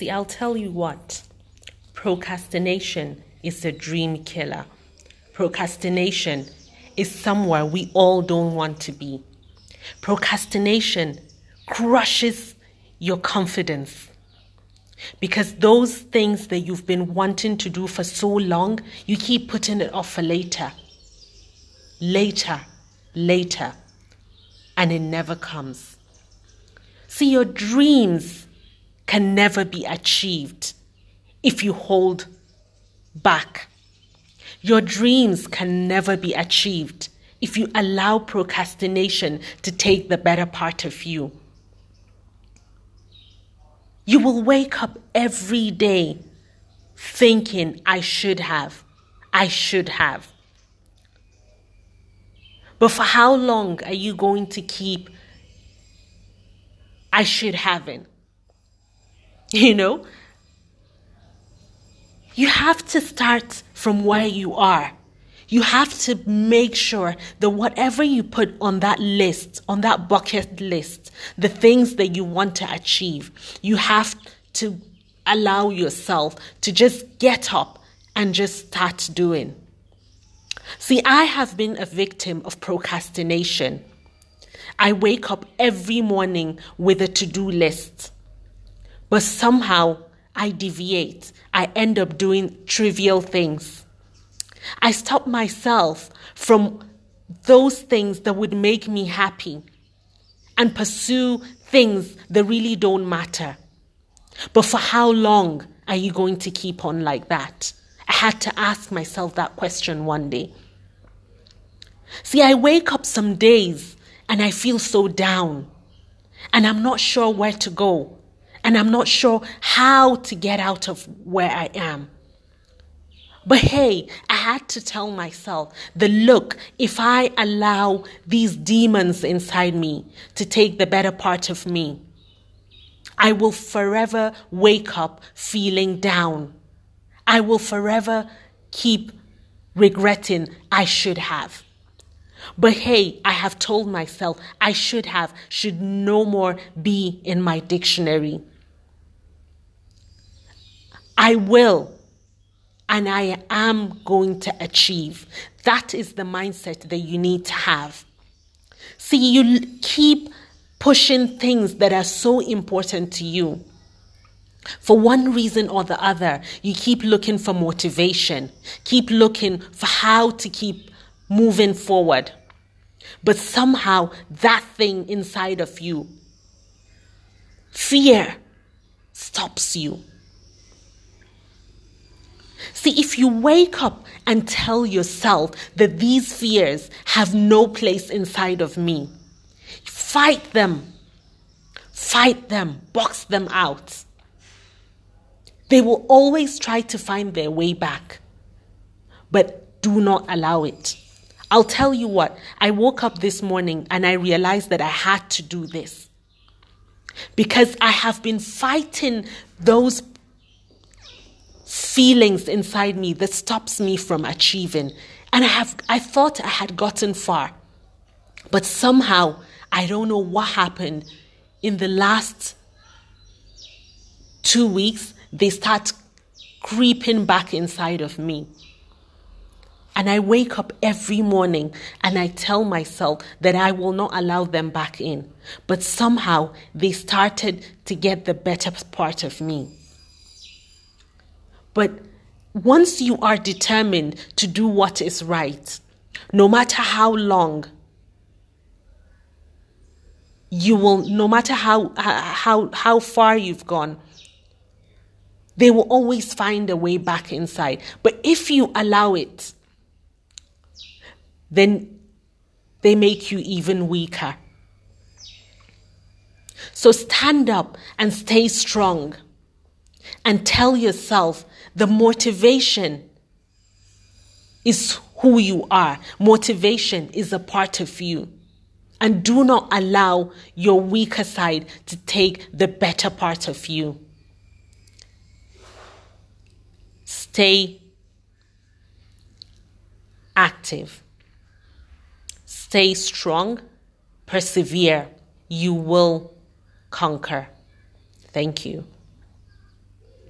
See, I'll tell you what. Procrastination is a dream killer. Procrastination is somewhere we all don't want to be. Procrastination crushes your confidence. Because those things that you've been wanting to do for so long, you keep putting it off for later. Later. And it never comes. See, your dreams can never be achieved if you hold back. Your dreams can never be achieved if you allow procrastination to take the better part of you. You will wake up every day thinking, I should have. But for how long are you going to keep I should have it? You know? You have to start from where you are. You have to make sure that whatever you put on that list, on that bucket list, the things that you want to achieve, you have to allow yourself to just get up and just start doing. See, I have been a victim of procrastination. I wake up every morning with a to-do list, but somehow I deviate. I end up doing trivial things. I stop myself from those things that would make me happy and pursue things that really don't matter. But for how long are you going to keep on like that? I had to ask myself that question one day. See, I wake up some days and I feel so down and I'm not sure where to go and I'm not sure how to get out of where I am. But hey, I had to tell myself that, look, if I allow these demons inside me to take the better part of me, I will forever wake up feeling down. I will forever keep regretting I should have. But hey, I have told myself I should have should no more be in my dictionary. I will. And I am going to achieve. That is the mindset that you need to have. See, you keep pushing things that are so important to you. For one reason or the other, you keep looking for motivation. Keep looking for how to keep moving forward. But somehow, that thing inside of you, fear, stops you. See, if you wake up and tell yourself that these fears have no place inside of me, fight them, box them out. They will always try to find their way back, but do not allow it. I'll tell you what, I woke up this morning and I realized that I had to do this because I have been fighting those feelings inside me that stops me from achieving. And I thought I had gotten far. But somehow, I don't know what happened. In the last 2 weeks, they start creeping back inside of me. And I wake up every morning and I tell myself that I will not allow them back in. But somehow, they started to get the better part of me. But once you are determined to do what is right, no matter how far you've gone, they will always find a way back inside. But if you allow it, then they make you even weaker. So stand up and stay strong. And tell yourself the motivation is who you are. Motivation is a part of you. And do not allow your weaker side to take the better part of you. Stay active. Stay strong. Persevere. You will conquer. Thank you.